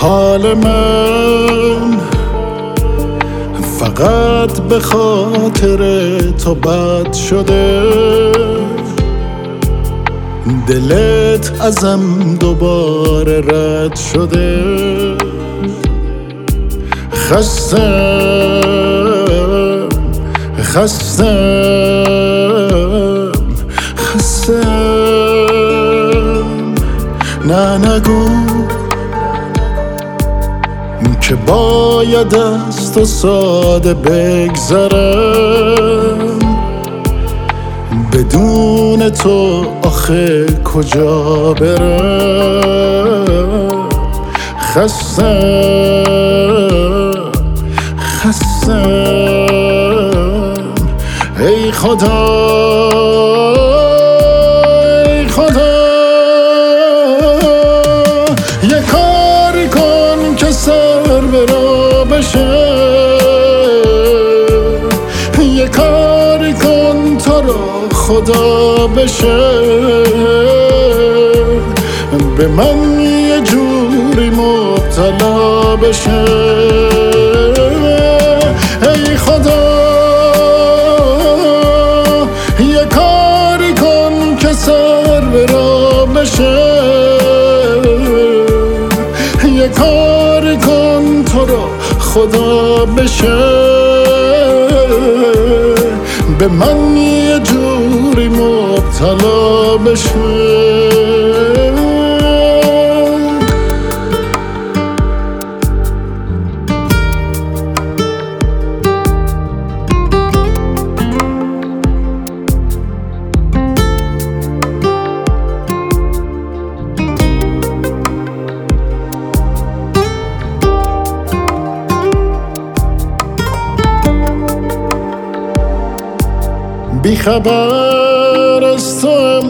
حال من فقط به خاطر تو بد شده، دلت ازم دوباره رد شده. خستم نه نگو که باید از تو ساده بگذرم، بدون تو آخه کجا برم. خستم ای خدا، یه کاری کن تو رو خدا بشه، به من یه جوری مبتلا بشه. ای خدا یه کاری کن که سر به راه بشه، یه کاری کن تو رو خدا بشه، به من یه جوری مبتلا بشه. بیخبر از توام،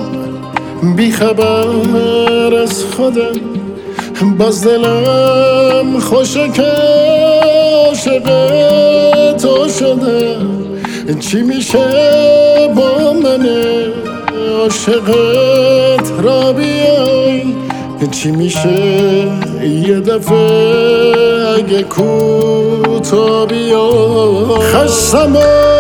بیخبر از خودم، باز دلم خوشه که عاشق تو شده. چی میشه با من عاشقت را بیای؟ چی میشه یه دفعه اگه کو تو بیای؟ خستم